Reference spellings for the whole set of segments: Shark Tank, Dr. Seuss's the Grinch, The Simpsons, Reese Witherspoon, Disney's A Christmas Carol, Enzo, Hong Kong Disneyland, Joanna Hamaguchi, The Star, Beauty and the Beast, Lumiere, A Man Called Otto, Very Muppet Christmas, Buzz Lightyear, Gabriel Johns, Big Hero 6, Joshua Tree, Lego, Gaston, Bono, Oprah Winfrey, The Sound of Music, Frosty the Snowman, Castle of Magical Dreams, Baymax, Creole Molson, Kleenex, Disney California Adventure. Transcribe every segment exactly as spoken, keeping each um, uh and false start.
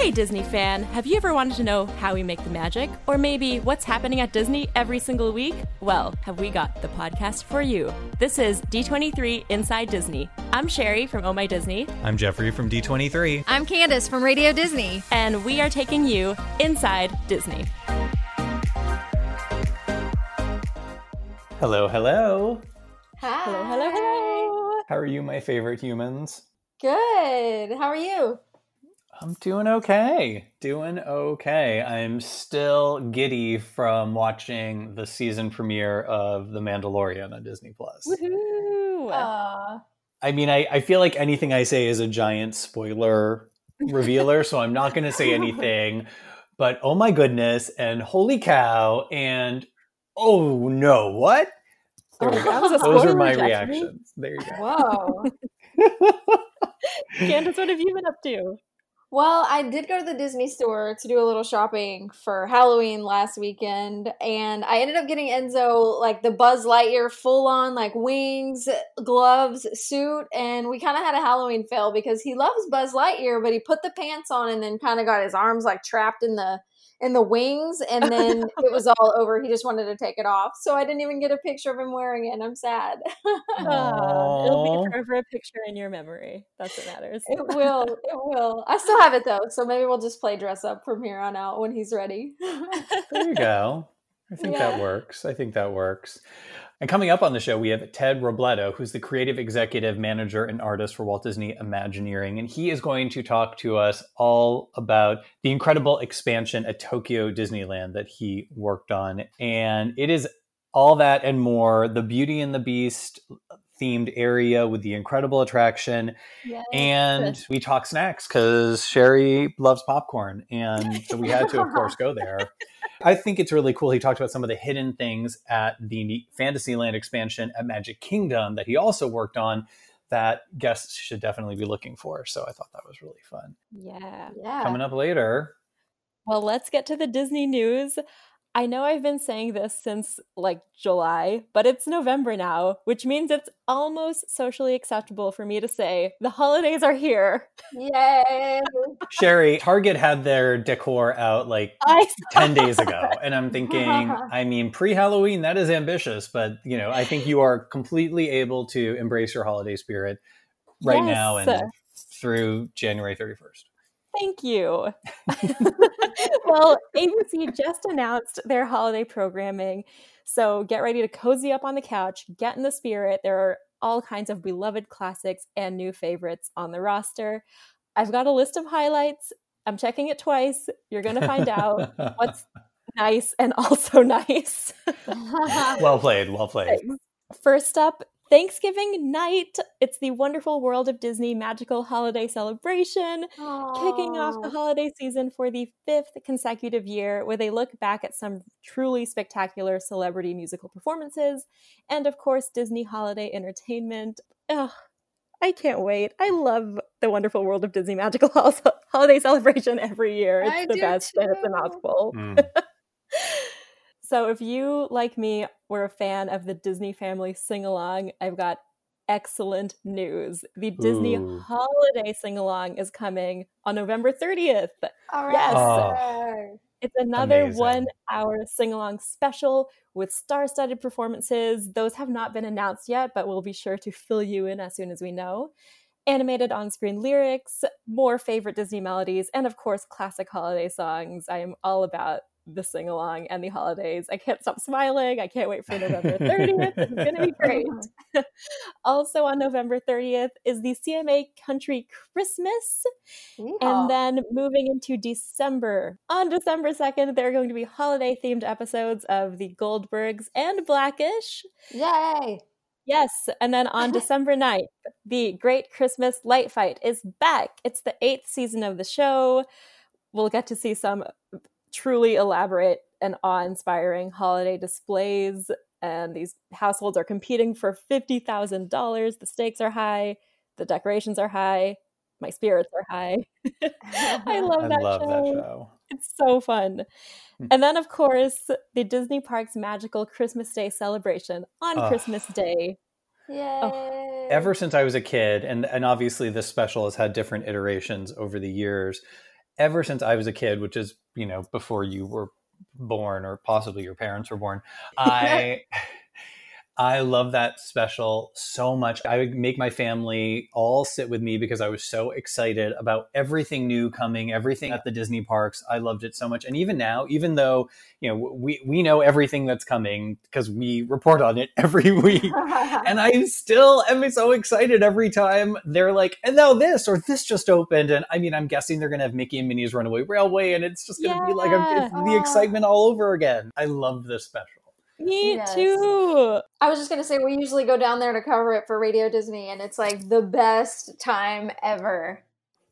Hey Disney fan, have you ever wanted to know how we make the magic? Or maybe what's happening at Disney every single week? Well, have we got the podcast for you. This is D twenty-three Inside Disney. I'm Sherry from Oh My Disney. I'm Jeffrey from D twenty-three. I'm Candace from Radio Disney. And we are taking you Inside Disney. Hello, hello. Hi. Hello, hello, hello. How are you, my favorite humans? Good. How are you? I'm doing okay. Doing okay. I'm still giddy from watching the season premiere of The Mandalorian on Disney Plus. Woohoo! Aww. I mean, I, I feel like anything I say is a giant spoiler revealer, so I'm not going to say anything. But oh my goodness, and holy cow, and oh no, what? There we go. Those are my reactions. There you go. Whoa. Candace, what have you been up to? Well, I did go to the Disney store to do a little shopping for Halloween last weekend, and I ended up getting Enzo, like, the Buzz Lightyear full-on, like, wings, gloves, suit, and we kind of had a Halloween fail because he loves Buzz Lightyear, but he put the pants on and then kind of got his arms, like, trapped in the in the wings, and then it was all over. He just wanted to take it off, so I didn't even get a picture of him wearing it, and I'm sad. Aww. It'll be forever a picture in your memory. That's what matters. It will. It will. I still have it, though, so maybe we'll just play dress-up from here on out when he's ready. There you go. I think yeah. that works. I think that works. And coming up on the show, we have Ted Robledo, who's the creative executive manager and artist for Walt Disney Imagineering. And he is going to talk to us all about the incredible expansion at Tokyo Disneyland that he worked on. And it is all that and more, the Beauty and the Beast themed area with the incredible attraction. Yes. And we talk snacks because Sherry loves popcorn. And so we had to, of course, go there. I think it's really cool. He talked about some of the hidden things at the Fantasyland expansion at Magic Kingdom that he also worked on that guests should definitely be looking for. So I thought that was really fun. Yeah. yeah. Coming up later. Well, let's get to the Disney news. I know I've been saying this since like July, but it's November now, which means it's almost socially acceptable for me to say the holidays are here. Yay! Sherry, Target had their decor out like ten days ago. And I'm thinking, I mean, pre-Halloween, that is ambitious, but you know, I think you are completely able to embrace your holiday spirit right yes. now and through January thirty-first. Thank you. Well, A B C just announced their holiday programming, so get ready to cozy up on the couch, get in the spirit. There are all kinds of beloved classics and new favorites on the roster. I've got a list of highlights. I'm checking it twice. You're going to find out what's nice and also nice. Well played, well played. First up, Thanksgiving night, it's the Wonderful World of Disney magical holiday celebration, Aww. Kicking off the holiday season for the fifth consecutive year where they look back at some truly spectacular celebrity musical performances and, of course, Disney holiday entertainment. Ugh, I can't wait. I love the Wonderful World of Disney magical ho- holiday celebration every year. It's I the best too. And it's a mouthful. Mm. So if you, like me, were a fan of the Disney Family Sing-Along, I've got excellent news. The Disney Ooh. Holiday Sing-Along is coming on November thirtieth. All right. Yes. Oh. It's another Amazing. one-hour sing-along special with star-studded performances. Those have not been announced yet, but we'll be sure to fill you in as soon as we know. Animated on-screen lyrics, more favorite Disney melodies, and, of course, classic holiday songs. I am all about the sing-along and the holidays. I can't stop smiling. I can't wait for November thirtieth. It's going to be great. Also on November thirtieth is the C M A Country Christmas. Yeehaw. And then moving into December. On December second, there are going to be holiday-themed episodes of The Goldbergs and Black-ish. Yay! Yes, and then on December ninth, the Great Christmas Light Fight is back. It's the eighth season of the show. We'll get to see some truly elaborate and awe-inspiring holiday displays, and these households are competing for fifty thousand dollars. The stakes are high, the decorations are high, my spirits are high. I love, that, I love show. that show. It's so fun. And then, of course, the Disney Parks Magical Christmas Day Celebration on uh, Christmas Day. Yay! Oh. Ever since I was a kid, and, and obviously this special has had different iterations over the years, ever since I was a kid, which is, you know, before you were born or possibly your parents were born, I I love that special so much. I would make my family all sit with me because I was so excited about everything new coming, everything at the Disney parks. I loved it so much. And even now, even though, you know, we, we know everything that's coming because we report on it every week. And I still am so excited every time they're like, and now this or this just opened. And I mean, I'm guessing they're going to have Mickey and Minnie's Runaway Railway. And it's just going to yeah. be like a, it's the excitement all over again. I love this special. Me yes. too. I was just going to say, we usually go down there to cover it for Radio Disney, and it's like the best time ever.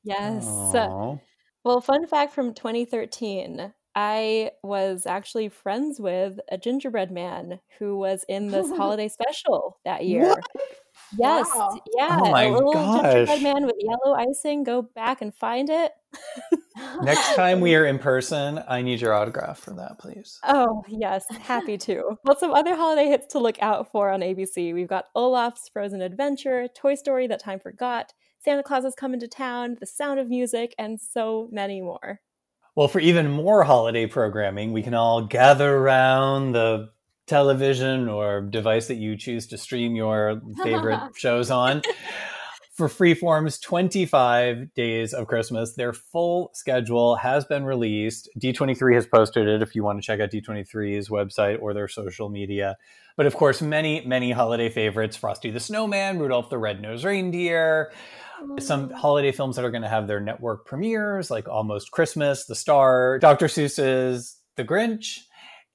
Yes. Aww. Well, fun fact from twenty thirteen, I was actually friends with a gingerbread man who was in this holiday special that year. What? Yes. Wow. Yeah. Oh my a little gosh. Gingerbread man with yellow icing. Go back and find it. Next time we are in person, I need your autograph for that, please. Oh, yes. Happy to. Well, some other holiday hits to look out for on A B C. We've got Olaf's Frozen Adventure, Toy Story That Time Forgot, Santa Claus is Coming to Town, The Sound of Music, and so many more. Well, for even more holiday programming, we can all gather around the television or device that you choose to stream your favorite shows on. For Freeform's twenty-five Days of Christmas, their full schedule has been released. D twenty-three has posted it if you want to check out D twenty-three's website or their social media. But of course, many, many holiday favorites. Frosty the Snowman, Rudolph the Red-Nosed Reindeer. Some holiday films that are going to have their network premieres, like Almost Christmas, The Star, Doctor Seuss's The Grinch.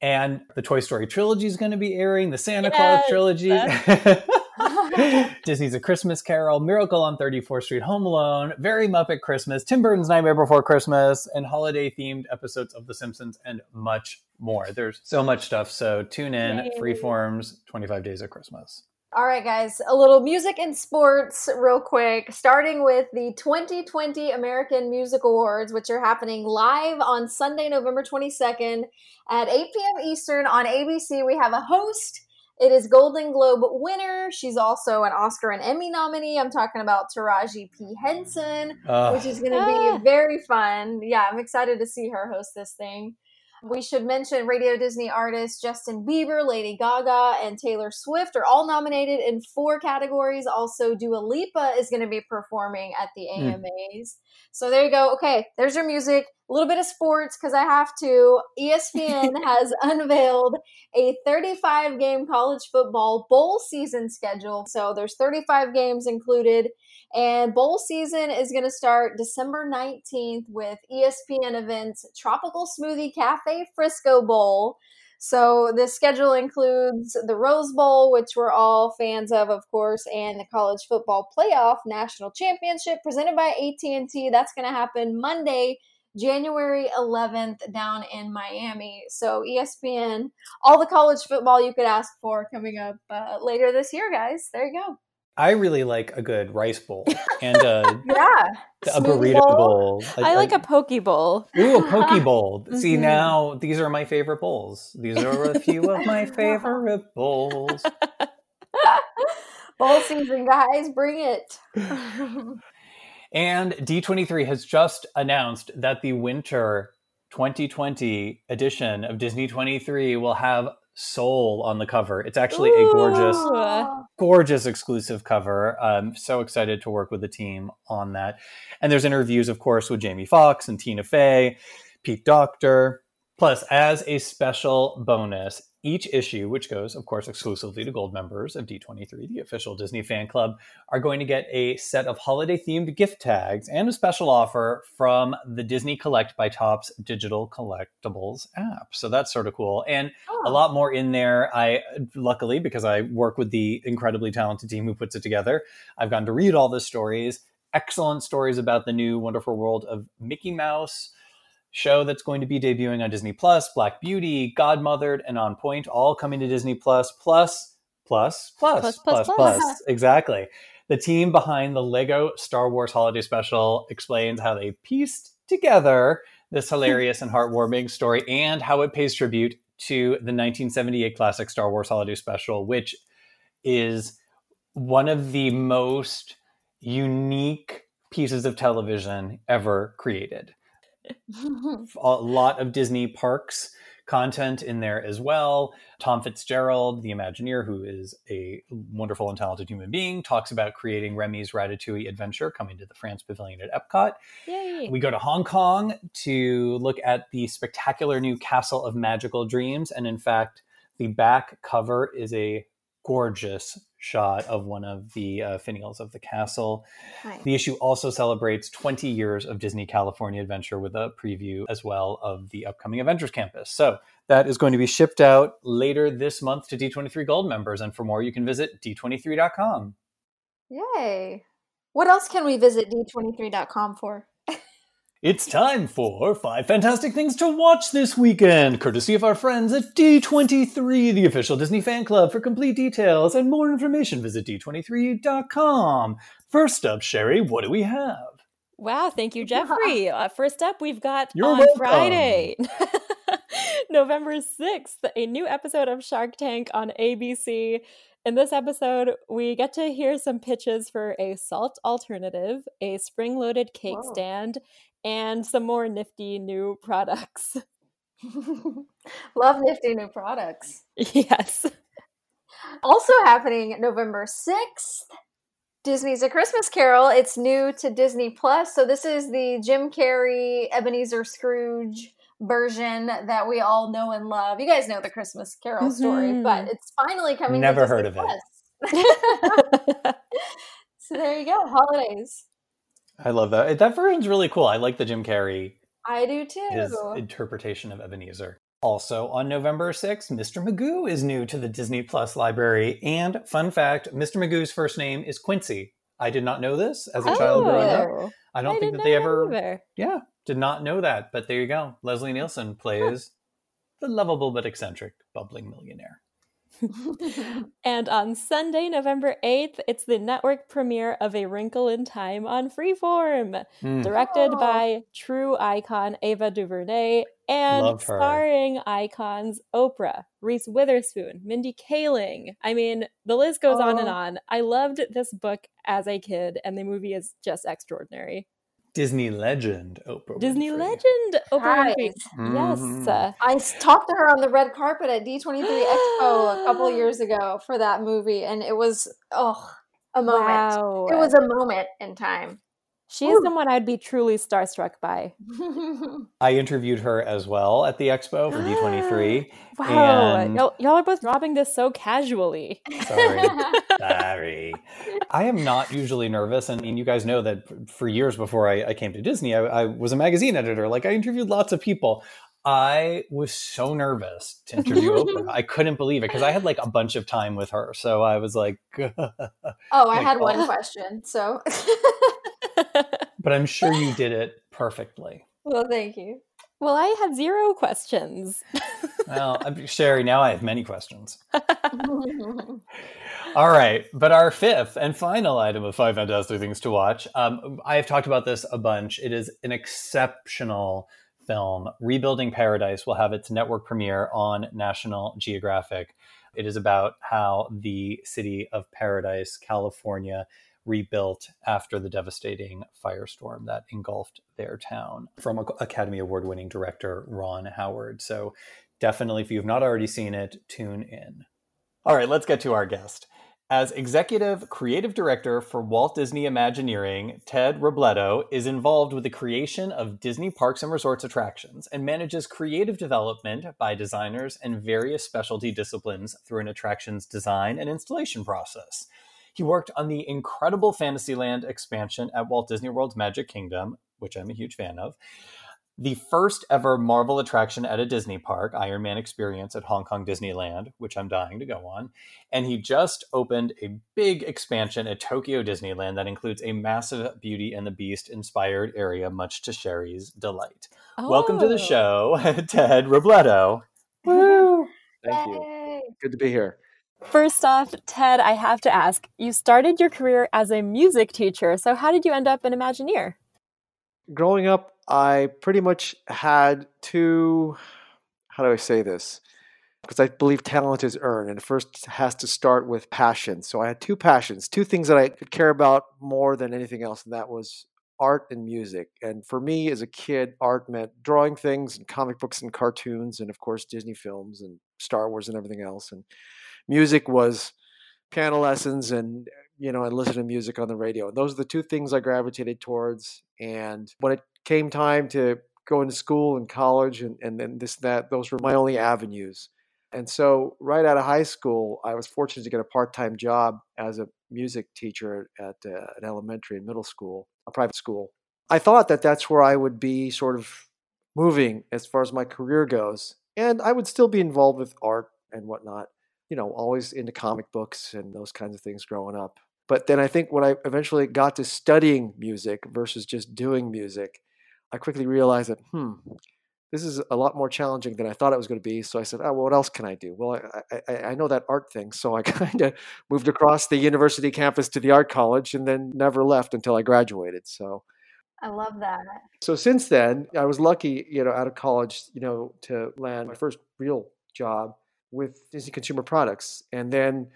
And the Toy Story trilogy is going to be airing, the Santa yes, Claus trilogy, Disney's A Christmas Carol, Miracle on thirty-fourth Street, Home Alone, Very Muppet Christmas, Tim Burton's Nightmare Before Christmas, and holiday-themed episodes of The Simpsons, and much more. There's so much stuff, so tune in. Yay. Freeform's twenty-five Days of Christmas. All right, guys, a little music and sports real quick, starting with the twenty twenty American Music Awards, which are happening live on Sunday, November twenty-second at eight p.m. Eastern on A B C. We have a host. It is Golden Globe winner. She's also an Oscar and Emmy nominee. I'm talking about Taraji P. Henson, uh, which is going to uh. be very fun. Yeah, I'm excited to see her host this thing. We should mention Radio Disney artists Justin Bieber, Lady Gaga, and Taylor Swift are all nominated in four categories. Also, Dua Lipa is going to be performing at the A M As. Mm. So there you go. Okay, there's your music. A little bit of sports because I have to. E S P N has unveiled a thirty-five game college football bowl season schedule. So there's thirty-five games included. And bowl season is going to start December nineteenth with E S P N events Tropical Smoothie Cafe Frisco Bowl. So the schedule includes the Rose Bowl, which we're all fans of, of course, and the College Football Playoff National Championship presented by A T and T. That's going to happen Monday, January eleventh down in Miami. So E S P N, all the college football you could ask for coming up uh, later this year, guys. There you go. I really like a good rice bowl and a, yeah. a burrito bowl. bowl. I, I like a poke bowl. Ooh, a poke bowl. See, mm-hmm. now these are my favorite bowls. These are a few of my favorite bowls. Bowl season, guys. Bring it. And D twenty-three has just announced that the winter twenty twenty edition of Disney twenty-three will have Soul on the cover. It's actually Ooh. a gorgeous, gorgeous exclusive cover. I'm so excited to work with the team on that. And there's interviews, of course, with Jamie Foxx and Tina Fey, Pete Docter. Plus, as a special bonus, each issue, which goes, of course, exclusively to gold members of D twenty-three, the official Disney fan club, are going to get a set of holiday-themed gift tags and a special offer from the Disney Collect by Topps Digital Collectibles app. So that's sort of cool. And oh. a lot more in there. I luckily, because I work with the incredibly talented team who puts it together, I've gotten to read all the stories. Excellent stories about the new wonderful world of Mickey Mouse show that's going to be debuting on Disney Plus, Black Beauty, Godmothered, and On Point, all coming to Disney Plus, plus, plus, plus, plus, plus, plus, plus. Exactly. The team behind the Lego Star Wars Holiday Special explains how they pieced together this hilarious and heartwarming story and how it pays tribute to the nineteen seventy-eight classic Star Wars Holiday Special, which is one of the most unique pieces of television ever created. A lot of Disney parks content in there as well. Tom Fitzgerald, the Imagineer, who is a wonderful and talented human being, talks about creating Remy's Ratatouille adventure coming to the France Pavilion at Epcot. Yay. We go to Hong Kong to look at the spectacular new Castle of Magical Dreams. And in fact, the back cover is a gorgeous shot of one of the uh, finials of the castle. Hi. The issue also celebrates twenty years of Disney California Adventure with a preview as well of the upcoming Adventures Campus. So that is going to be shipped out later this month to D twenty-three Gold members. And for more, you can visit D twenty-three dot com. Yay. What else can we visit D twenty-three dot com for? It's time for five fantastic things to watch this weekend, courtesy of our friends at D twenty-three, the official Disney fan club. For complete details and more information, visit D twenty-three dot com. First up, Sherry, what do we have? Wow, thank you, Jeffrey. Uh, first up, we've got You're on welcome. Friday, November sixth, a new episode of Shark Tank on A B C. In this episode, we get to hear some pitches for a salt alternative, a spring-loaded cake Whoa. stand, and some more nifty new products. Love nifty new products. Yes. Also happening November sixth, Disney's A Christmas Carol. It's new to Disney Plus. So this is the Jim Carrey, Ebenezer Scrooge version that we all know and love. You guys know the Christmas Carol mm-hmm. story, but it's finally coming Never to Disney Plus. Never heard of it. So there you go, holidays. I love that. That version's really cool. I like the Jim Carrey. I do too. His interpretation of Ebenezer. Also on November sixth, Mister Magoo is new to the Disney Plus library. And fun fact, Mister Magoo's first name is Quincy. I did not know this as a oh, child growing up. I don't I think that they ever... Either. Yeah, did not know that. But there you go. Leslie Nielsen plays huh. the lovable but eccentric bumbling millionaire. And on Sunday, November eighth, it's the network premiere of A Wrinkle in Time on Freeform, mm. directed Aww. by true icon Ava DuVernay and starring icons Oprah, Reese Witherspoon, Mindy Kaling. I mean, the list goes Aww. on and on. I loved this book as a kid, and the movie is just extraordinary. Disney legend, Oprah Disney Winfrey. legend, Oprah Winfrey. Mm-hmm. Yes. Uh, I talked to her on the red carpet at D twenty-three Expo a couple years ago for that movie, and it was, oh, a moment. Wow. It was a moment in time. She is someone I'd be truly starstruck by. I interviewed her as well at the expo for D twenty-three. Wow. And... Y'all, y'all are both dropping this so casually. Sorry. Sorry. I am not usually nervous. I mean, you guys know that for years before I, I came to Disney, I, I was a magazine editor. Like, I interviewed lots of people. I was so nervous to interview Oprah. I couldn't believe it because I had like a bunch of time with her. So I was like... oh, I had God. one question. So... But I'm sure you did it perfectly. Well, thank you. Well, I had zero questions. Well, I'm, Sherry, now I have many questions. All right. But our fifth and final item of five fantastic things to watch. Um, I've talked about this a bunch. It is an exceptional film. Rebuilding Paradise will have its network premiere on National Geographic. It is about how the city of Paradise, California, rebuilt after the devastating firestorm that engulfed their town, from Academy Award-winning director Ron Howard. So definitely, if you've not already seen it, tune in. All right, let's get to our guest. As executive creative director for Walt Disney Imagineering, Ted Robledo is involved with the creation of Disney Parks and Resorts attractions and manages creative development by designers and various specialty disciplines through an attractions design and installation process. He worked on the incredible Fantasyland expansion at Walt Disney World's Magic Kingdom, which I'm a huge fan of, the first ever Marvel attraction at a Disney park, Iron Man Experience at Hong Kong Disneyland, which I'm dying to go on, and he just opened a big expansion at Tokyo Disneyland that includes a massive Beauty and the Beast inspired area, much to Sherry's delight. Oh. Welcome to the show, Ted Robledo. Woo! Thank Yay. you. Good to be here. First off, Ted, I have to ask, you started your career as a music teacher, so how did you end up an Imagineer? Growing up, I pretty much had two, how do I say this? Because I believe talent is earned, and it first has to start with passion. So I had two passions, two things that I could care about more than anything else, and that was art and music. And for me as a kid, art meant drawing things and comic books and cartoons and, of course, Disney films and Star Wars and everything else. And music was piano lessons and, you know, and listening to music on the radio. And those are the two things I gravitated towards. And when it came time to go into school and college and, and then this, that, those were my only avenues. And so right out of high school, I was fortunate to get a part-time job as a music teacher at uh, an elementary and middle school, a private school. I thought that that's where I would be sort of moving as far as my career goes. And I would still be involved with art and whatnot, you know, always into comic books and those kinds of things growing up. But then I think when I eventually got to studying music versus just doing music, I quickly realized that, hmm, this is a lot more challenging than I thought it was going to be. So I said, oh, well, what else can I do? Well, I, I, I know that art thing. So I kind of moved across the university campus to the art college and then never left until I graduated. So I love that. So since then, I was lucky, you know, out of college, you know, to land my first real job with Disney Consumer Products. And then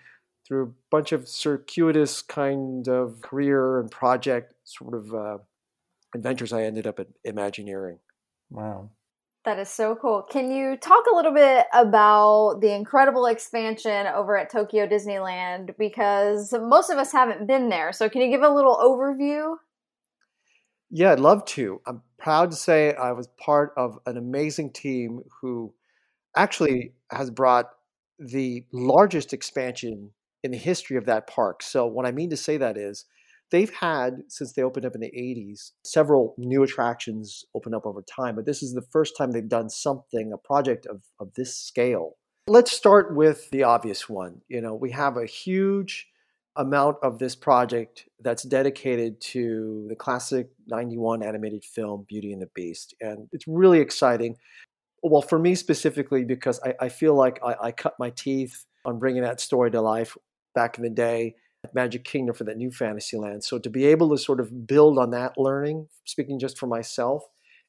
through a bunch of circuitous kind of career and project sort of uh, adventures, I ended up at Imagineering. Wow. That is so cool. Can you talk a little bit about the incredible expansion over at Tokyo Disneyland? Because most of us haven't been there. So can you give a little overview? Yeah, I'd love to. I'm proud to say I was part of an amazing team who actually has brought the largest expansion in the history of that park. So what I mean to say that is they've had, since they opened up in the eighties, several new attractions open up over time, but this is the first time they've done something, a project of, of this scale. Let's start with the obvious one. You know, we have a huge amount of this project that's dedicated to the classic ninety-one animated film, Beauty and the Beast. And it's really exciting. Well, for me specifically, because I, I feel like I, I cut my teeth on bringing that story to life back in the day. Magic Kingdom for that new Fantasyland. So to be able to sort of build on that learning, speaking just for myself,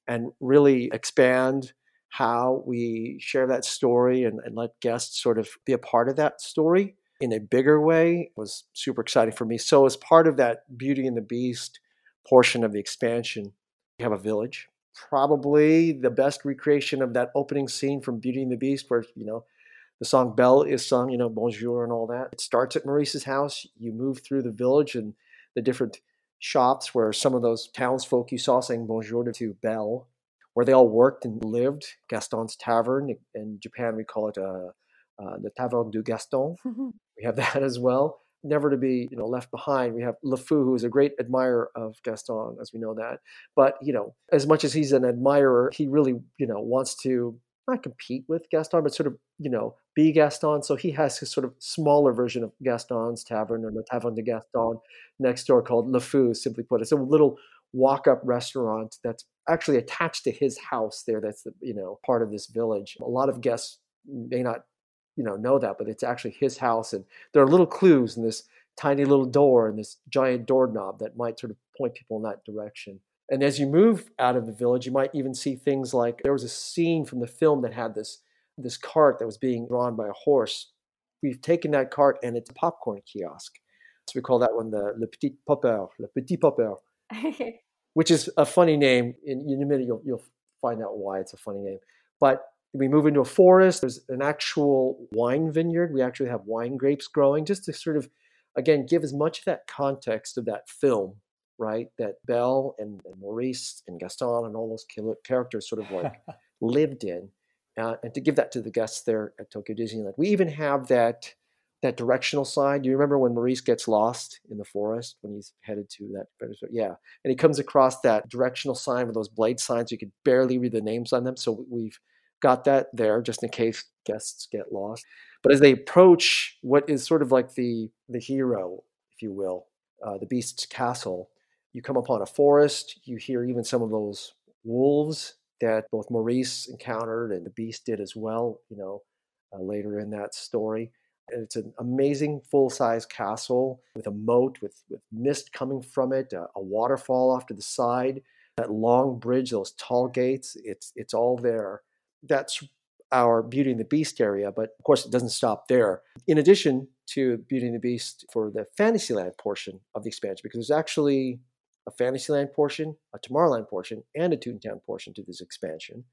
and really expand how we share that story and, and let guests sort of be a part of that story in a bigger way was super exciting for me. So as part of that Beauty and the Beast portion of the expansion, we have a village. Probably the best recreation of that opening scene from Beauty and the Beast where, you know, the song Belle is sung, you know, Bonjour and all that. It starts at Maurice's house. You move through the village and the different shops where some of those townsfolk you saw saying Bonjour to Belle, where they all worked and lived. Gaston's Tavern. In Japan, we call it uh, uh, the Taverne du Gaston. Mm-hmm. We have that as well. Never to be, you know, left behind. We have LeFou, who is a great admirer of Gaston, as we know that. But, you know, as much as he's an admirer, he really, you know, wants to not compete with Gaston, but sort of, you know, be Gaston. So he has his sort of smaller version of Gaston's Tavern or the Taverne de Gaston next door called LeFou, simply put. It's a little walk-up restaurant that's actually attached to his house there. That's, the, you know, part of this village. A lot of guests may not, you know, know that, but it's actually his house. And there are little clues in this tiny little door and this giant doorknob that might sort of point people in that direction. And as you move out of the village, you might even see things like there was a scene from the film that had this, this cart that was being drawn by a horse. We've taken that cart and it's a popcorn kiosk. So we call that one the Le Petit Popper, Le Petit Popper, which is a funny name. In, in a minute, you'll, you'll find out why it's a funny name. But we move into a forest. There's an actual wine vineyard. We actually have wine grapes growing just to sort of, again, give as much of that context of that film. Right, that Belle and, and Maurice and Gaston and all those characters sort of like lived in, uh, and to give that to the guests there at Tokyo Disneyland. We even have that that directional sign. Do you remember when Maurice gets lost in the forest when he's headed to that? Yeah, and he comes across that directional sign with those blade signs. You could barely read the names on them, so we've got that there just in case guests get lost. But as they approach what is sort of like the the hero, if you will, uh, the Beast's castle. You come upon a forest, you hear even some of those wolves that both Maurice encountered and the Beast did as well, you know, uh, later in that story. And it's an amazing full-size castle with a moat, with, with mist coming from it, a, a waterfall off to the side, that long bridge, those tall gates, it's, it's all there. That's our Beauty and the Beast area, but of course it doesn't stop there. In addition to Beauty and the Beast for the Fantasyland portion of the expansion, because there's actually a Fantasyland portion, a Tomorrowland portion, and a Toontown portion to this expansion,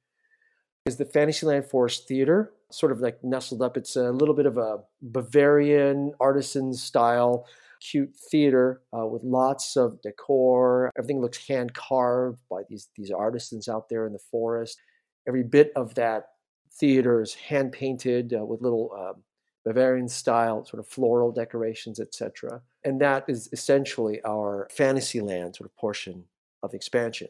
is the Fantasyland Forest Theater, sort of like nestled up. It's a little bit of a Bavarian artisan-style cute theater uh, with lots of decor. Everything looks hand-carved by these, these artisans out there in the forest. Every bit of that theater is hand-painted uh, with little um, Bavarian-style sort of floral decorations, et cetera. And that is essentially our Fantasyland sort of portion of the expansion.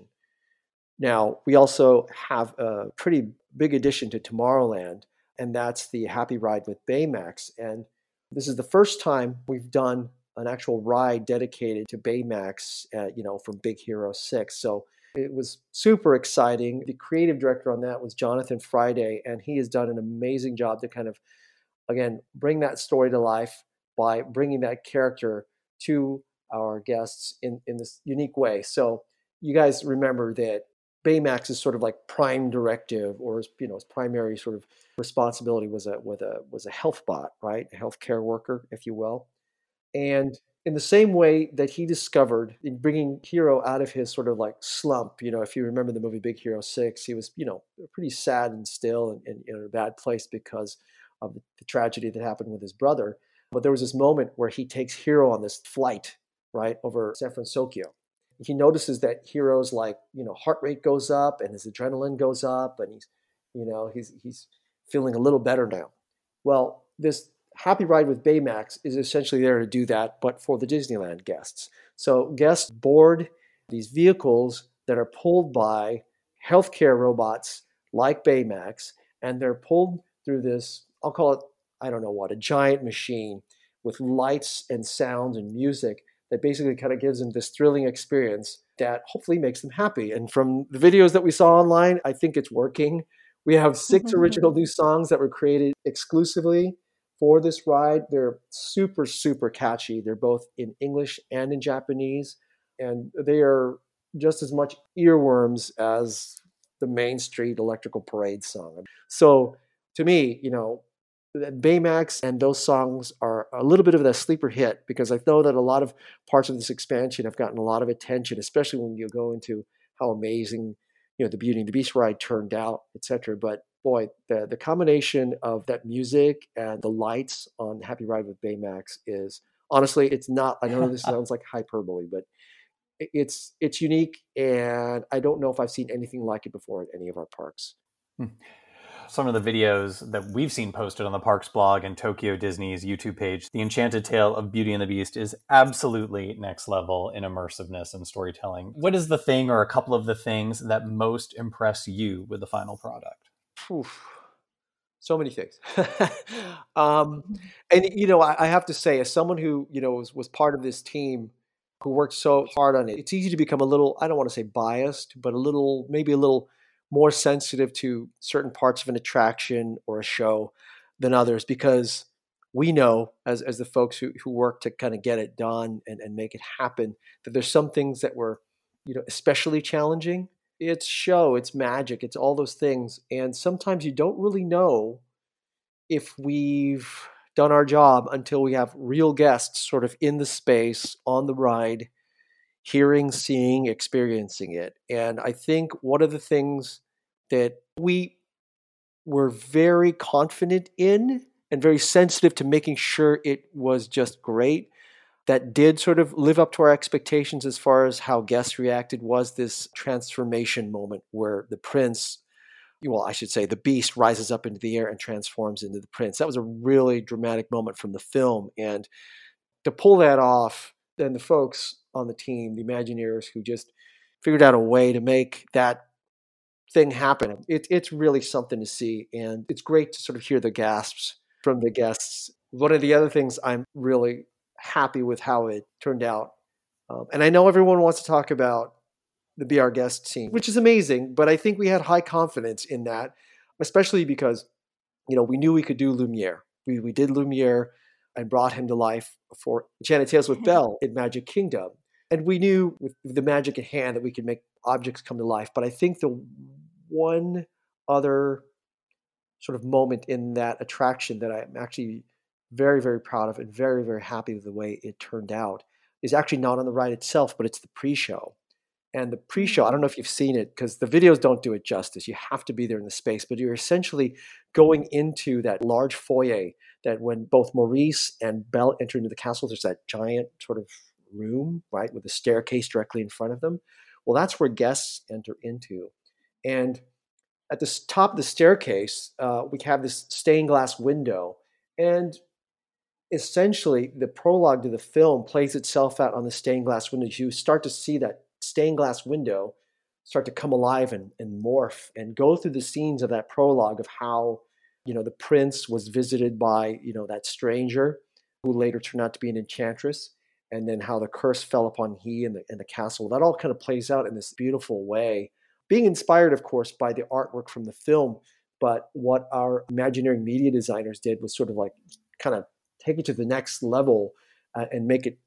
Now, we also have a pretty big addition to Tomorrowland, and that's the Happy Ride with Baymax. And this is the first time we've done an actual ride dedicated to Baymax, uh, you know, from Big Hero six. So it was super exciting. The creative director on that was Jonathan Friday, and he has done an amazing job to kind of, again, bring that story to life by bringing that character to our guests in, in this unique way. So you guys remember that Baymax is sort of like prime directive, or his, you know, his primary sort of responsibility was a was a was a health bot, right? A healthcare worker, if you will. And in the same way that he discovered in bringing Hero out of his sort of like slump, you know, if you remember the movie Big Hero six, he was, you know, pretty sad and still and, and, and in a bad place because of the tragedy that happened with his brother. But there was this moment where he takes Hero on this flight, right, over San Francisco. He notices that Hero's, like, you know, heart rate goes up and his adrenaline goes up, and he's, you know, he's he's feeling a little better now. Well, this Happy Ride with Baymax is essentially there to do that, but for the Disneyland guests. So guests board these vehicles that are pulled by healthcare robots like Baymax, and they're pulled through this, I'll call it, I don't know what, a giant machine with lights and sounds and music that basically kind of gives them this thrilling experience that hopefully makes them happy. And from the videos that we saw online, I think it's working. We have six original new songs that were created exclusively for this ride. They're super, super catchy. They're both in English and in Japanese, and they are just as much earworms as the Main Street Electrical Parade song. So to me, you know, Baymax and those songs are a little bit of a sleeper hit, because I know that a lot of parts of this expansion have gotten a lot of attention, especially when you go into how amazing, you know, the Beauty and the Beast ride turned out, et cetera. But boy, the, the combination of that music and the lights on Happy Ride with Baymax is, honestly, it's not, I know this sounds like hyperbole, but it's it's unique, and I don't know if I've seen anything like it before in any of our parks. Hmm. Some of the videos that we've seen posted on the Parks blog and Tokyo Disney's YouTube page, The Enchanted Tale of Beauty and the Beast is absolutely next level in immersiveness and storytelling. What is the thing or a couple of the things that most impress you with the final product? Oof. So many things. um, and, you know, I, I have to say, as someone who, you know, was, was part of this team who worked so hard on it, it's easy to become a little, I don't want to say biased, but a little, maybe a little more sensitive to certain parts of an attraction or a show than others, because we know as as the folks who, who work to kind of get it done and, and make it happen, that there's some things that were, you know, especially challenging. It's show, it's magic, it's all those things. And sometimes you don't really know if we've done our job until we have real guests sort of in the space, on the ride, hearing, seeing, experiencing it. And I think one of the things that we were very confident in and very sensitive to making sure it was just great, that did sort of live up to our expectations as far as how guests reacted, was this transformation moment where the prince, well, I should say the beast, rises up into the air and transforms into the prince. That was a really dramatic moment from the film. And to pull that off, then the folks on the team, the Imagineers, who just figured out a way to make that thing happen, It, it's really something to see. And it's great to sort of hear the gasps from the guests. One of the other things I'm really happy with how it turned out, um, and I know everyone wants to talk about the Be Our Guest scene, which is amazing, but I think we had high confidence in that, especially because, you know, we knew we could do Lumiere. We, we did Lumiere and brought him to life for Enchanted Tales with Belle in Magic Kingdom. And we knew with the magic at hand that we could make objects come to life. But I think the one other sort of moment in that attraction that I'm actually very, very proud of and very, very happy with the way it turned out is actually not on the ride itself, but it's the pre-show. And the pre-show, I don't know if you've seen it, because the videos don't do it justice. You have to be there in the space, but you're essentially going into that large foyer that when both Maurice and Belle enter into the castle, there's that giant sort of room, right, with a staircase directly in front of them. Well, that's where guests enter into. And at the top of the staircase, uh, we have this stained glass window. And essentially, the prologue to the film plays itself out on the stained glass window. You start to see that stained glass window start to come alive and, and morph and go through the scenes of that prologue of how, you know, the prince was visited by, you know, that stranger who later turned out to be an enchantress, and then how the curse fell upon he and the, and the castle. That all kind of plays out in this beautiful way, being inspired, of course, by the artwork from the film. But what our Imagineering media designers did was sort of like kind of take it to the next level uh, and make it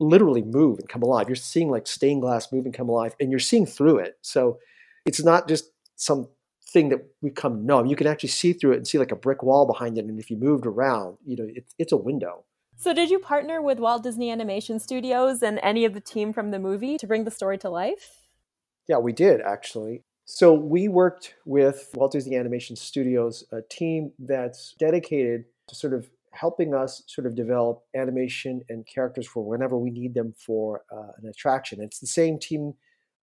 literally move and come alive. You're seeing like stained glass move and come alive, and you're seeing through it. So it's not just something that we come numb. You can actually see through it and see like a brick wall behind it. And if you moved around, you know, it's, it's a window. So did you partner with Walt Disney Animation Studios and any of the team from the movie to bring the story to life? Yeah, we did actually. So we worked with Walt Disney Animation Studios, a team that's dedicated to sort of helping us sort of develop animation and characters for whenever we need them for uh, an attraction. It's the same team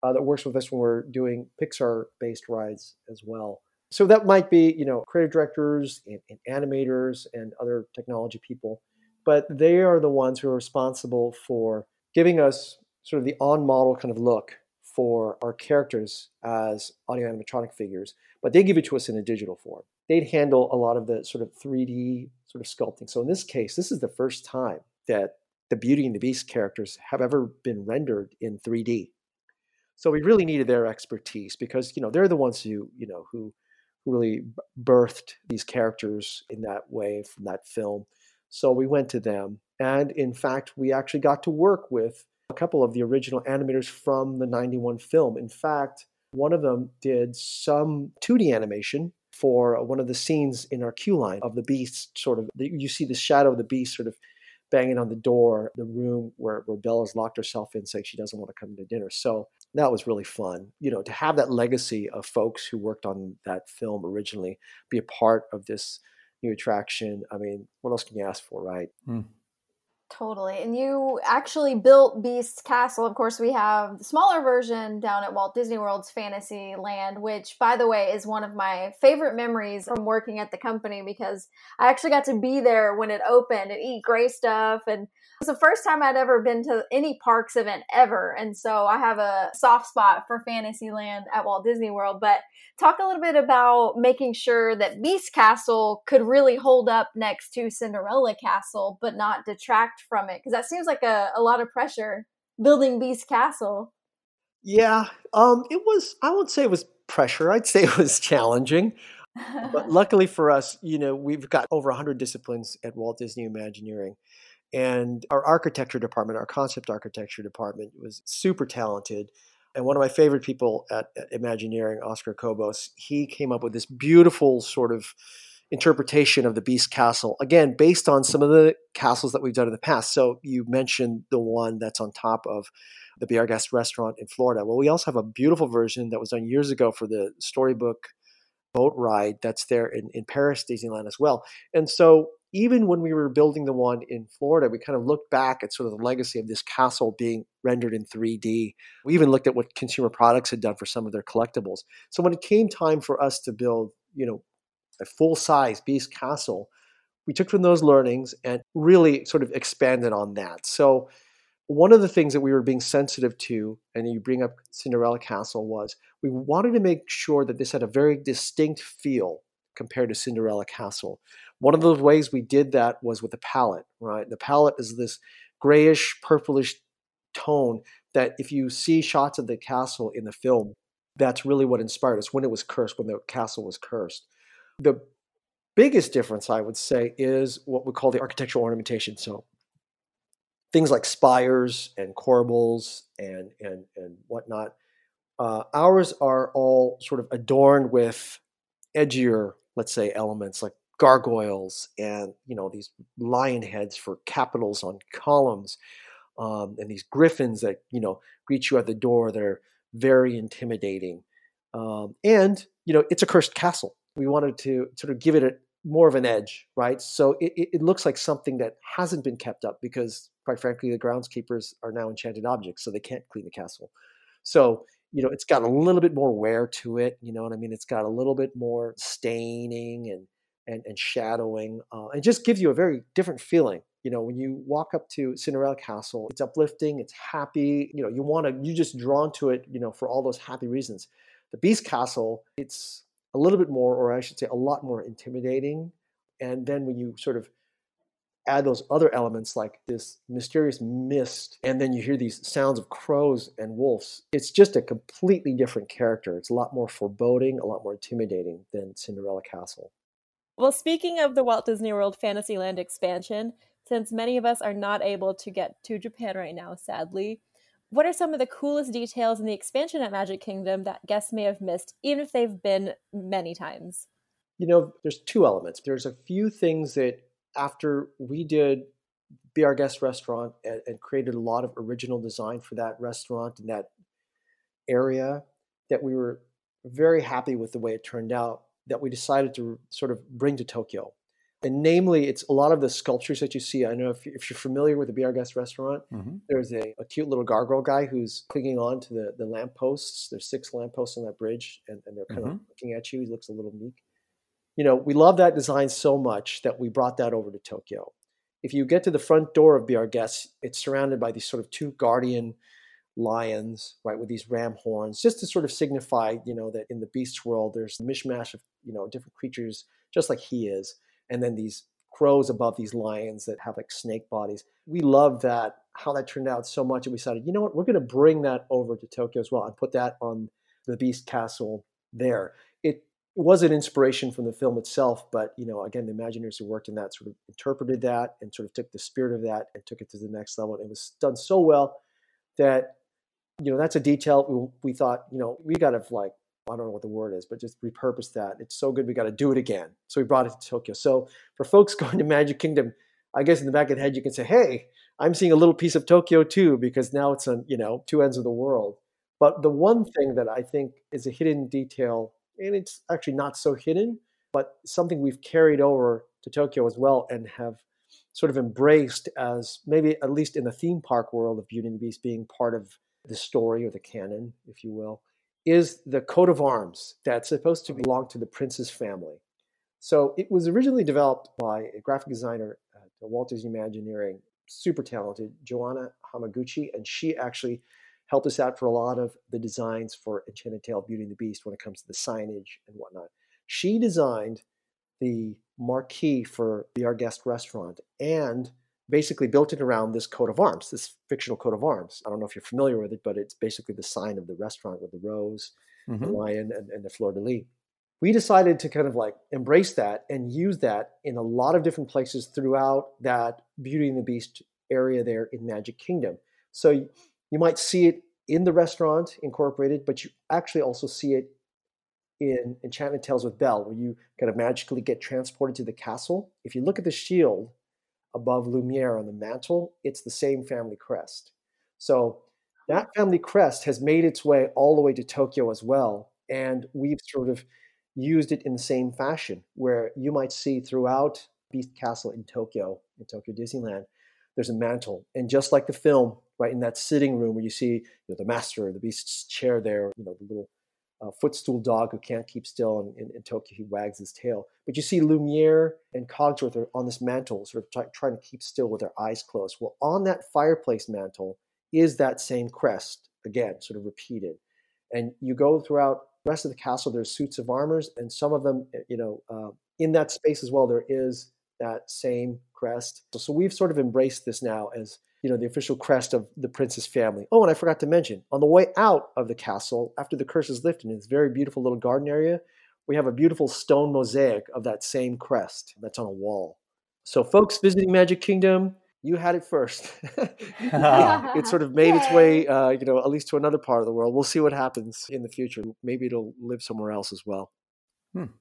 uh, that works with us when we're doing Pixar-based rides as well. So that might be, you know, creative directors and, and animators and other technology people, but they are the ones who are responsible for giving us sort of the on-model kind of look for our characters as audio animatronic figures, but they give it to us in a digital form. They'd handle a lot of the sort of three D sort of sculpting. So in this case, this is the first time that the Beauty and the Beast characters have ever been rendered in three D. So we really needed their expertise because, you know, they're the ones who, you know, who really birthed these characters in that way from that film. So we went to them. And in fact, we actually got to work with a couple of the original animators from the ninety-one film. In fact, one of them did some two D animation for one of the scenes in our queue line of the Beast, sort of, you see the shadow of the Beast sort of banging on the door, the room where, where Belle has locked herself in, saying she doesn't want to come to dinner. So that was really fun, you know, to have that legacy of folks who worked on that film originally be a part of this new attraction. I mean, what else can you ask for, right? Mm. Totally. And you actually built Beast's Castle. Of course, we have the smaller version down at Walt Disney World's Fantasyland, which, by the way, is one of my favorite memories from working at the company because I actually got to be there when it opened and eat great stuff. And it was the first time I'd ever been to any parks event ever. And so I have a soft spot for Fantasyland at Walt Disney World. But talk a little bit about making sure that Beast's Castle could really hold up next to Cinderella Castle, but not detract from it, because that seems like a, a lot of pressure building Beast Castle. Yeah, um, it was, I won't say it was pressure, I'd say it was challenging. But luckily for us, you know, we've got over one hundred disciplines at Walt Disney Imagineering. And our architecture department, our concept architecture department was super talented. And one of my favorite people at, at Imagineering, Oscar Cobos, he came up with this beautiful sort of interpretation of the Beast Castle, again, based on some of the castles that we've done in the past. So you mentioned the one that's on top of the Be Our Guest restaurant in Florida. Well, we also have a beautiful version that was done years ago for the storybook boat ride that's there in, in Paris Disneyland as well. And so even when we were building the one in Florida, we kind of looked back at sort of the legacy of this castle being rendered in three D. We even looked at what Consumer Products had done for some of their collectibles. So when it came time for us to build, you know, a full-size Beast Castle, we took from those learnings and really sort of expanded on that. So one of the things that we were being sensitive to, and you bring up Cinderella Castle, was we wanted to make sure that this had a very distinct feel compared to Cinderella Castle. One of the ways we did that was with the palette, right? The palette is this grayish, purplish tone that if you see shots of the castle in the film, that's really what inspired us when it was cursed, when the castle was cursed. The biggest difference, I would say, is what we call the architectural ornamentation. So things like spires and corbels and and and whatnot. Uh, ours are all sort of adorned with edgier, let's say, elements like gargoyles and, you know, these lion heads for capitals on columns. um, and these griffins that, you know, greet you at the door. They're very intimidating. Um, and, you know, it's a cursed castle. We wanted to sort of give it a, more of an edge, right? So it, it looks like something that hasn't been kept up because, quite frankly, the groundskeepers are now enchanted objects, so they can't clean the castle. So, you know, it's got a little bit more wear to it. You know what I mean? It's got a little bit more staining and and, and shadowing, uh, and just gives you a very different feeling. You know, when you walk up to Cinderella Castle, it's uplifting, it's happy. You know, you want to, you're just drawn to it, you know, for all those happy reasons. The Beast Castle, it's a little bit more, or I should say a lot more intimidating. And then when you sort of add those other elements like this mysterious mist, and then you hear these sounds of crows and wolves, it's just a completely different character. It's a lot more foreboding, a lot more intimidating than Cinderella Castle. Well, speaking of the Walt Disney World Fantasyland expansion, since many of us are not able to get to Japan right now, sadly, what are some of the coolest details in the expansion at Magic Kingdom that guests may have missed, even if they've been many times? You know, there's two elements. There's a few things that after we did Be Our Guest restaurant and, and created a lot of original design for that restaurant and that area, that we were very happy with the way it turned out, that we decided to sort of bring to Tokyo. And namely, it's a lot of the sculptures that you see. I know if, if you're familiar with the Be Our Guest restaurant, mm-hmm. there's a, a cute little gargoyle guy who's clinging on to the, the lampposts. There's six lampposts on that bridge, and, and they're kind mm-hmm. of looking at you. He looks a little meek. You know, we love that design so much that we brought that over to Tokyo. If you get to the front door of Be Our Guest, it's surrounded by these sort of two guardian lions, right, with these ram horns, just to sort of signify, you know, that in the Beast's world, there's a mishmash of, you know, different creatures, just like he is. And then these crows above these lions that have like snake bodies. We love that, how that turned out so much. And we decided, you know what, we're going to bring that over to Tokyo as well and put that on the Beast Castle there. It was an inspiration from the film itself, but, you know, again, the Imagineers who worked in that sort of interpreted that and sort of took the spirit of that and took it to the next level. And it was done so well that, you know, that's a detail we, we thought, you know, we got to like, I don't know what the word is, but just repurpose that. It's so good, we got to do it again. So we brought it to Tokyo. So for folks going to Magic Kingdom, I guess in the back of the head, you can say, hey, I'm seeing a little piece of Tokyo too, because now it's on, you know, two ends of the world. But the one thing that I think is a hidden detail, and it's actually not so hidden, but something we've carried over to Tokyo as well and have sort of embraced as maybe at least in the theme park world of Beauty and the Beast being part of the story or the canon, if you will, is the coat of arms that's supposed to belong to the prince's family. So it was originally developed by a graphic designer at Walt Disney Imagineering, super talented, Joanna Hamaguchi, and she actually helped us out for a lot of the designs for Enchanted Tale, Beauty and the Beast when it comes to the signage and whatnot. She designed the marquee for the Be Our Guest restaurant and basically built it around this coat of arms, this fictional coat of arms. I don't know if you're familiar with it, but it's basically the sign of the restaurant with the rose, mm-hmm. the lion, and, and the fleur-de-lis. We decided to kind of like embrace that and use that in a lot of different places throughout that Beauty and the Beast area there in Magic Kingdom. So you, you might see it in the restaurant incorporated, but you actually also see it in Enchanted Tales with Belle, where you kind of magically get transported to the castle. If you look at the shield above Lumiere on the mantle, it's the same family crest. So that family crest has made its way all the way to Tokyo as well. And we've sort of used it in the same fashion, where you might see throughout Beast Castle in Tokyo, in Tokyo Disneyland, there's a mantle. And just like the film, right, in that sitting room where you see, you know, the master, the beast's chair there, you know, the little Uh, footstool dog who can't keep still, and in, in Tokyo he wags his tail. But you see Lumiere and Cogsworth are on this mantle, sort of try, trying to keep still with their eyes closed. Well, on that fireplace mantle is that same crest, again, sort of repeated. And you go throughout the rest of the castle, there's suits of armors, and some of them, you know, uh, in that space as well, there is that same crest. So, so we've sort of embraced this now as, you know, the official crest of the prince's family. Oh, and I forgot to mention, on the way out of the castle, after the curse is lifted in this very beautiful little garden area, we have a beautiful stone mosaic of that same crest that's on a wall. So folks visiting Magic Kingdom, you had it first. It sort of made its way, uh, you know, at least to another part of the world. We'll see what happens in the future. Maybe it'll live somewhere else as well. Hmm.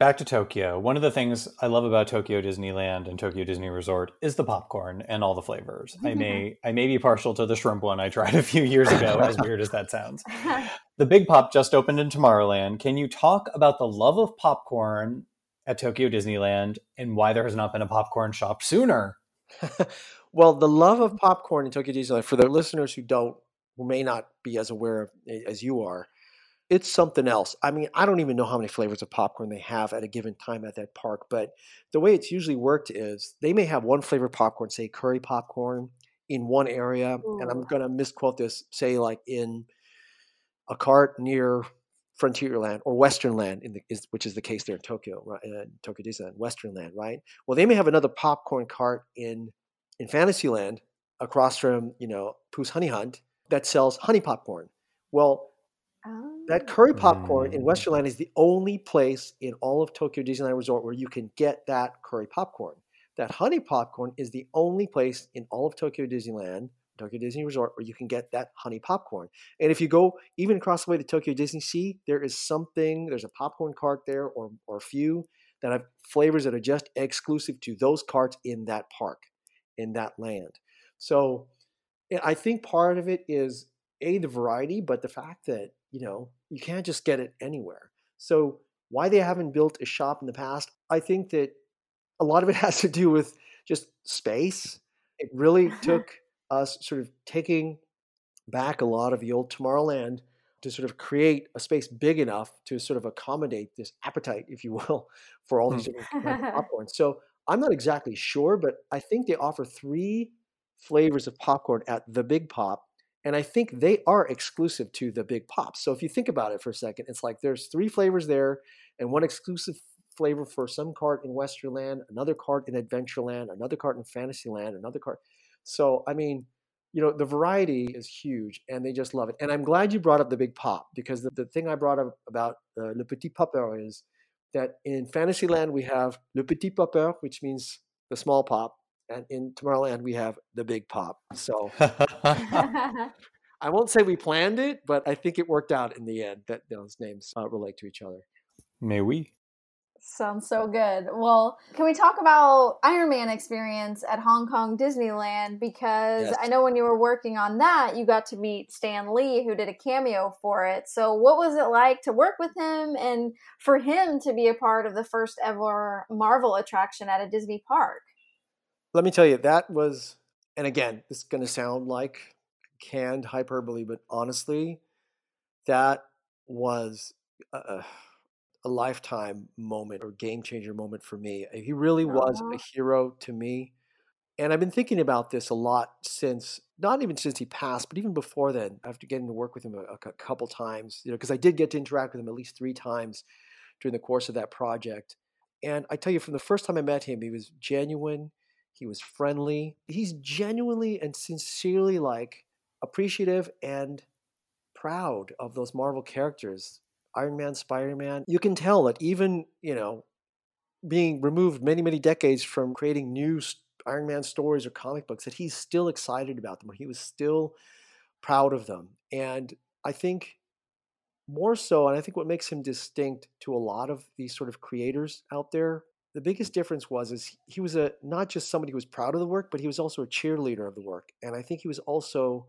back to Tokyo. One of the things I love about Tokyo Disneyland and Tokyo Disney Resort is the popcorn and all the flavors. Mm-hmm. I may I may be partial to the shrimp one I tried a few years ago, as weird as that sounds. The Big Pop just opened in Tomorrowland. Can you talk about the love of popcorn at Tokyo Disneyland and why there has not been a popcorn shop sooner? Well, the love of popcorn in Tokyo Disneyland, for the listeners who don't, who may not be as aware of as you are, it's something else. I mean, I don't even know how many flavors of popcorn they have at a given time at that park, but the way it's usually worked is they may have one flavor of popcorn, say curry popcorn, in one area. Ooh. And I'm going to misquote this, say like in a cart near Frontierland or Westernland, in the, is, which is the case there in Tokyo, right, uh, Tokyo Disneyland, Westernland, right? Well, they may have another popcorn cart in in Fantasyland across from, you know, Pooh's Honey Hunt that sells honey popcorn. Well, oh. That curry popcorn mm. in Westernland is the only place in all of Tokyo Disneyland Resort where you can get that curry popcorn. That honey popcorn is the only place in all of Tokyo Disneyland, Tokyo Disney Resort, where you can get that honey popcorn. And if you go even across the way to Tokyo Disney Sea, there is something, there's a popcorn cart there or, or a few that have flavors that are just exclusive to those carts in that park, in that land. So I think part of it is A, the variety, but the fact that, you know, you can't just get it anywhere. So why they haven't built a shop in the past, I think that a lot of it has to do with just space. It really took us sort of taking back a lot of the old Tomorrowland to sort of create a space big enough to sort of accommodate this appetite, if you will, for all these different kinds of popcorn. So I'm not exactly sure, but I think they offer three flavors of popcorn at the Big Pop. And I think they are exclusive to the Big Pops. So if you think about it for a second, it's like there's three flavors there and one exclusive flavor for some cart in Westernland, another cart in Adventureland, another cart in Fantasyland, another cart. So, I mean, you know, the variety is huge and they just love it. And I'm glad you brought up the Big Pop, because the, the thing I brought up about uh, Le Petit Popper is that in Fantasyland we have Le Petit Popper, which means the small pop. And in Tomorrowland, we have the Big Pop. So I won't say we planned it, but I think it worked out in the end that those names uh, relate to each other. May we? Sounds so good. Well, can we talk about Iron Man Experience at Hong Kong Disneyland? Because yes. I know when you were working on that, you got to meet Stan Lee, who did a cameo for it. So what was it like to work with him and for him to be a part of the first ever Marvel attraction at a Disney park? Let me tell you, that was, and again, it's going to sound like canned hyperbole, but honestly, that was a, a lifetime moment or game changer moment for me. He really was a hero to me. And I've been thinking about this a lot since, not even since he passed, but even before then, after getting to work with him a, a couple times, you know, because I did get to interact with him at least three times during the course of that project. And I tell you, from the first time I met him, he was genuine. He was friendly. He's genuinely and sincerely like appreciative and proud of those Marvel characters, Iron Man, Spider-Man. You can tell that even, you know, being removed many, many decades from creating new Iron Man stories or comic books, that he's still excited about them. He was still proud of them. And I think more so, and I think what makes him distinct to a lot of these sort of creators out there, the biggest difference was is he was a not just somebody who was proud of the work, but he was also a cheerleader of the work. And I think he was also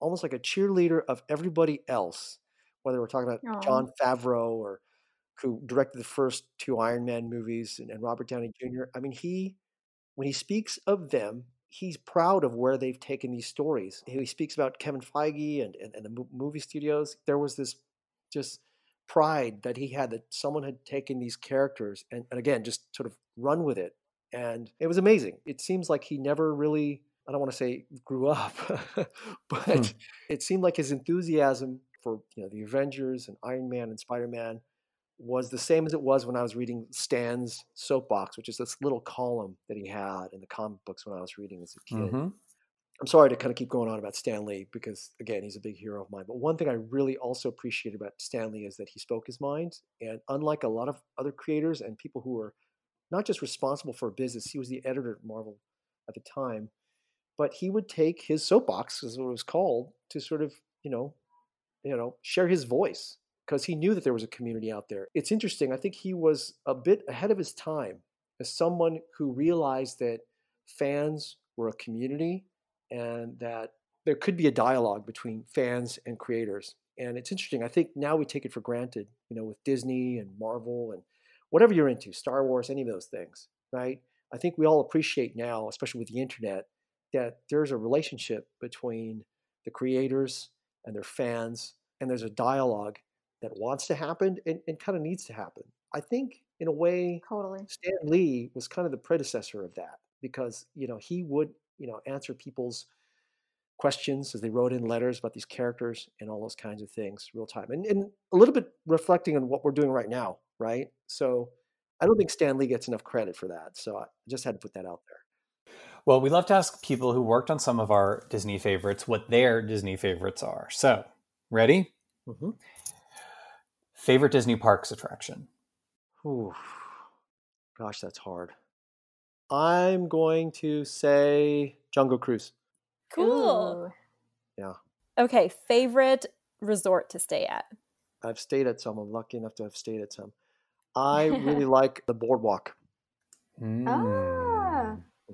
almost like a cheerleader of everybody else, whether we're talking about Aww. Jon Favreau or who directed the first two Iron Man movies and, and Robert Downey Junior I mean, he when he speaks of them, he's proud of where they've taken these stories. He speaks about Kevin Feige and, and, and the movie studios. There was this just pride that he had that someone had taken these characters and, and again just sort of run with it, and it was amazing. It seems like he never really, I don't want to say grew up, but hmm. it seemed like his enthusiasm for, you know, the Avengers and Iron Man and Spider-Man was the same as it was when I was reading Stan's Soapbox, which is this little column that he had in the comic books when I was reading as a kid. Mm-hmm. I'm sorry to kind of keep going on about Stan Lee because, again, he's a big hero of mine. But one thing I really also appreciate about Stan Lee is that he spoke his mind. And unlike a lot of other creators and people who were not just responsible for a business, he was the editor at Marvel at the time. But he would take his soapbox, is what it was called, to sort of, you know, you know, share his voice because he knew that there was a community out there. It's interesting. I think he was a bit ahead of his time as someone who realized that fans were a community and that there could be a dialogue between fans and creators. And it's interesting. I think now we take it for granted, you know, with Disney and Marvel and whatever you're into, Star Wars, any of those things, right? I think we all appreciate now, especially with the internet, that there's a relationship between the creators and their fans, and there's a dialogue that wants to happen and, and kind of needs to happen. I think, in a way, totally. Stan Lee was kind of the predecessor of that because, you know, he would, you know, answer people's questions as they wrote in letters about these characters and all those kinds of things real time. And, and a little bit reflecting on what we're doing right now, right? So I don't think Stan Lee gets enough credit for that. So I just had to put that out there. Well, we love to ask people who worked on some of our Disney favorites what their Disney favorites are. So, ready? Mm-hmm. Favorite Disney parks attraction? Ooh, gosh, that's hard. I'm going to say Jungle Cruise. Cool. Yeah. Okay, favorite resort to stay at? I've stayed at some. I'm lucky enough to have stayed at some. I really like the Boardwalk. Mm. Oh.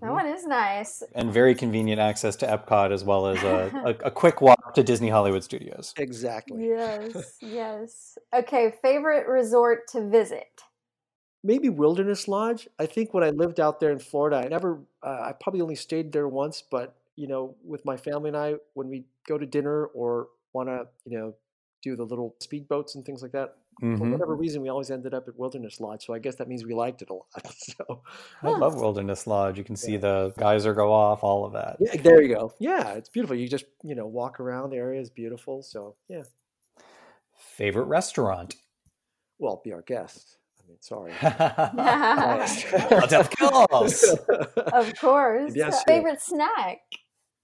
That one is nice. And very convenient access to Epcot as well as a, a, a quick walk to Disney Hollywood Studios. Exactly. Yes, yes. Okay, favorite resort to visit? Maybe Wilderness Lodge. I think when I lived out there in Florida, I never, uh, I probably only stayed there once, but, you know, with my family and I, when we go to dinner or want to, you know, do the little speedboats and things like that, mm-hmm. for whatever reason, we always ended up at Wilderness Lodge. So I guess that means we liked it a lot. So I love Wilderness Lodge. You can see yeah. the geyser go off, all of that. Yeah, there you go. Yeah, it's beautiful. You just, you know, walk around. The area is beautiful. So, yeah. Favorite restaurant? Well, Be Our Guest. I mean, sorry. Of course. Of course. Yes, Favorite yeah. snack?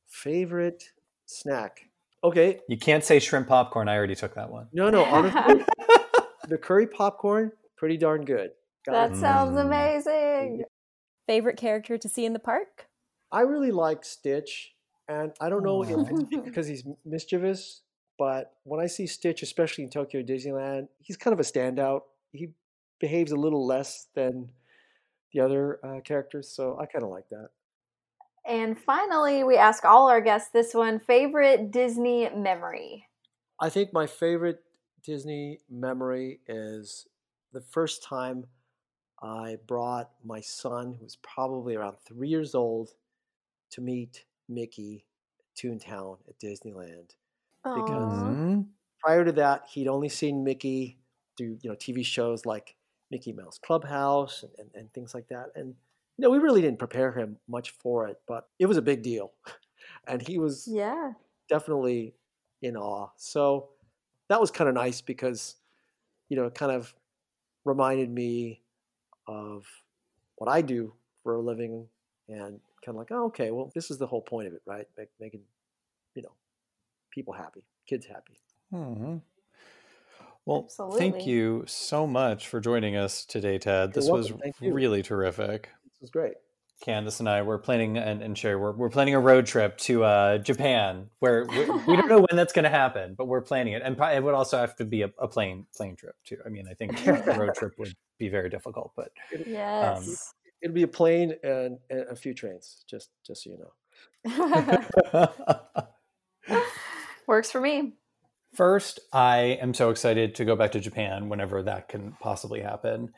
Favorite snack. Okay. You can't say shrimp popcorn. I already took that one. No, no. Honestly, the curry popcorn, pretty darn good. Got that it. Sounds mm. amazing. Favorite character to see in the park? I really like Stitch. And I don't know if it's because he's mischievous, but when I see Stitch, especially in Tokyo Disneyland, he's kind of a standout. He behaves a little less than the other uh, characters. So I kind of like that. And finally, we ask all our guests this one, favorite Disney memory? I think my favorite Disney memory is the first time I brought my son, who was probably around three years old, to meet Mickey Toontown at Disneyland. Aww. Because prior to that, he'd only seen Mickey through, you know, T V shows like Mickey Mouse Clubhouse and, and, and things like that. And no, we really didn't prepare him much for it, but it was a big deal. And he was yeah. definitely in awe. So that was kind of nice because, you know, it kind of reminded me of what I do for a living and kind of like, oh, okay, well, this is the whole point of it, right? Make, making, you know, people happy, kids happy. Mm-hmm. Well, absolutely. Thank you so much for joining us today, Ted. You're this welcome. Was really terrific. It was great. Candace and I were planning, and, and Sherry, we're, we're planning a road trip to uh, Japan, where we, we don't know when that's going to happen, but we're planning it. And probably, it would also have to be a, a plane plane trip, too. I mean, I think a road trip would be very difficult, but yes. um, it'd be a plane and, and a few trains, just, just so you know. Works for me. First, I am so excited to go back to Japan whenever that can possibly happen.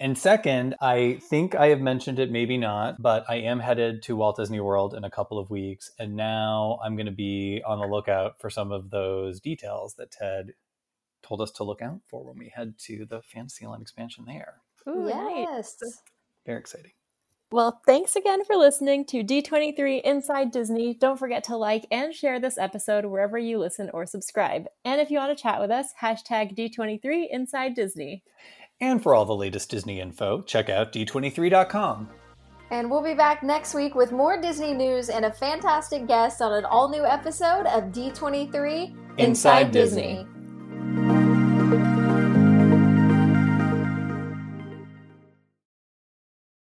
And second, I think I have mentioned it, maybe not, but I am headed to Walt Disney World in a couple of weeks. And now I'm going to be on the lookout for some of those details that Ted told us to look out for when we head to the Fantasyland expansion there. Ooh, yes. Very exciting. Well, thanks again for listening to D twenty-three Inside Disney. Don't forget to like and share this episode wherever you listen or subscribe. And if you want to chat with us, hashtag D twenty-three Inside Disney. And for all the latest Disney info, check out D twenty-three dot com. And we'll be back next week with more Disney news and a fantastic guest on an all-new episode of D twenty-three Inside, Inside Disney. Disney.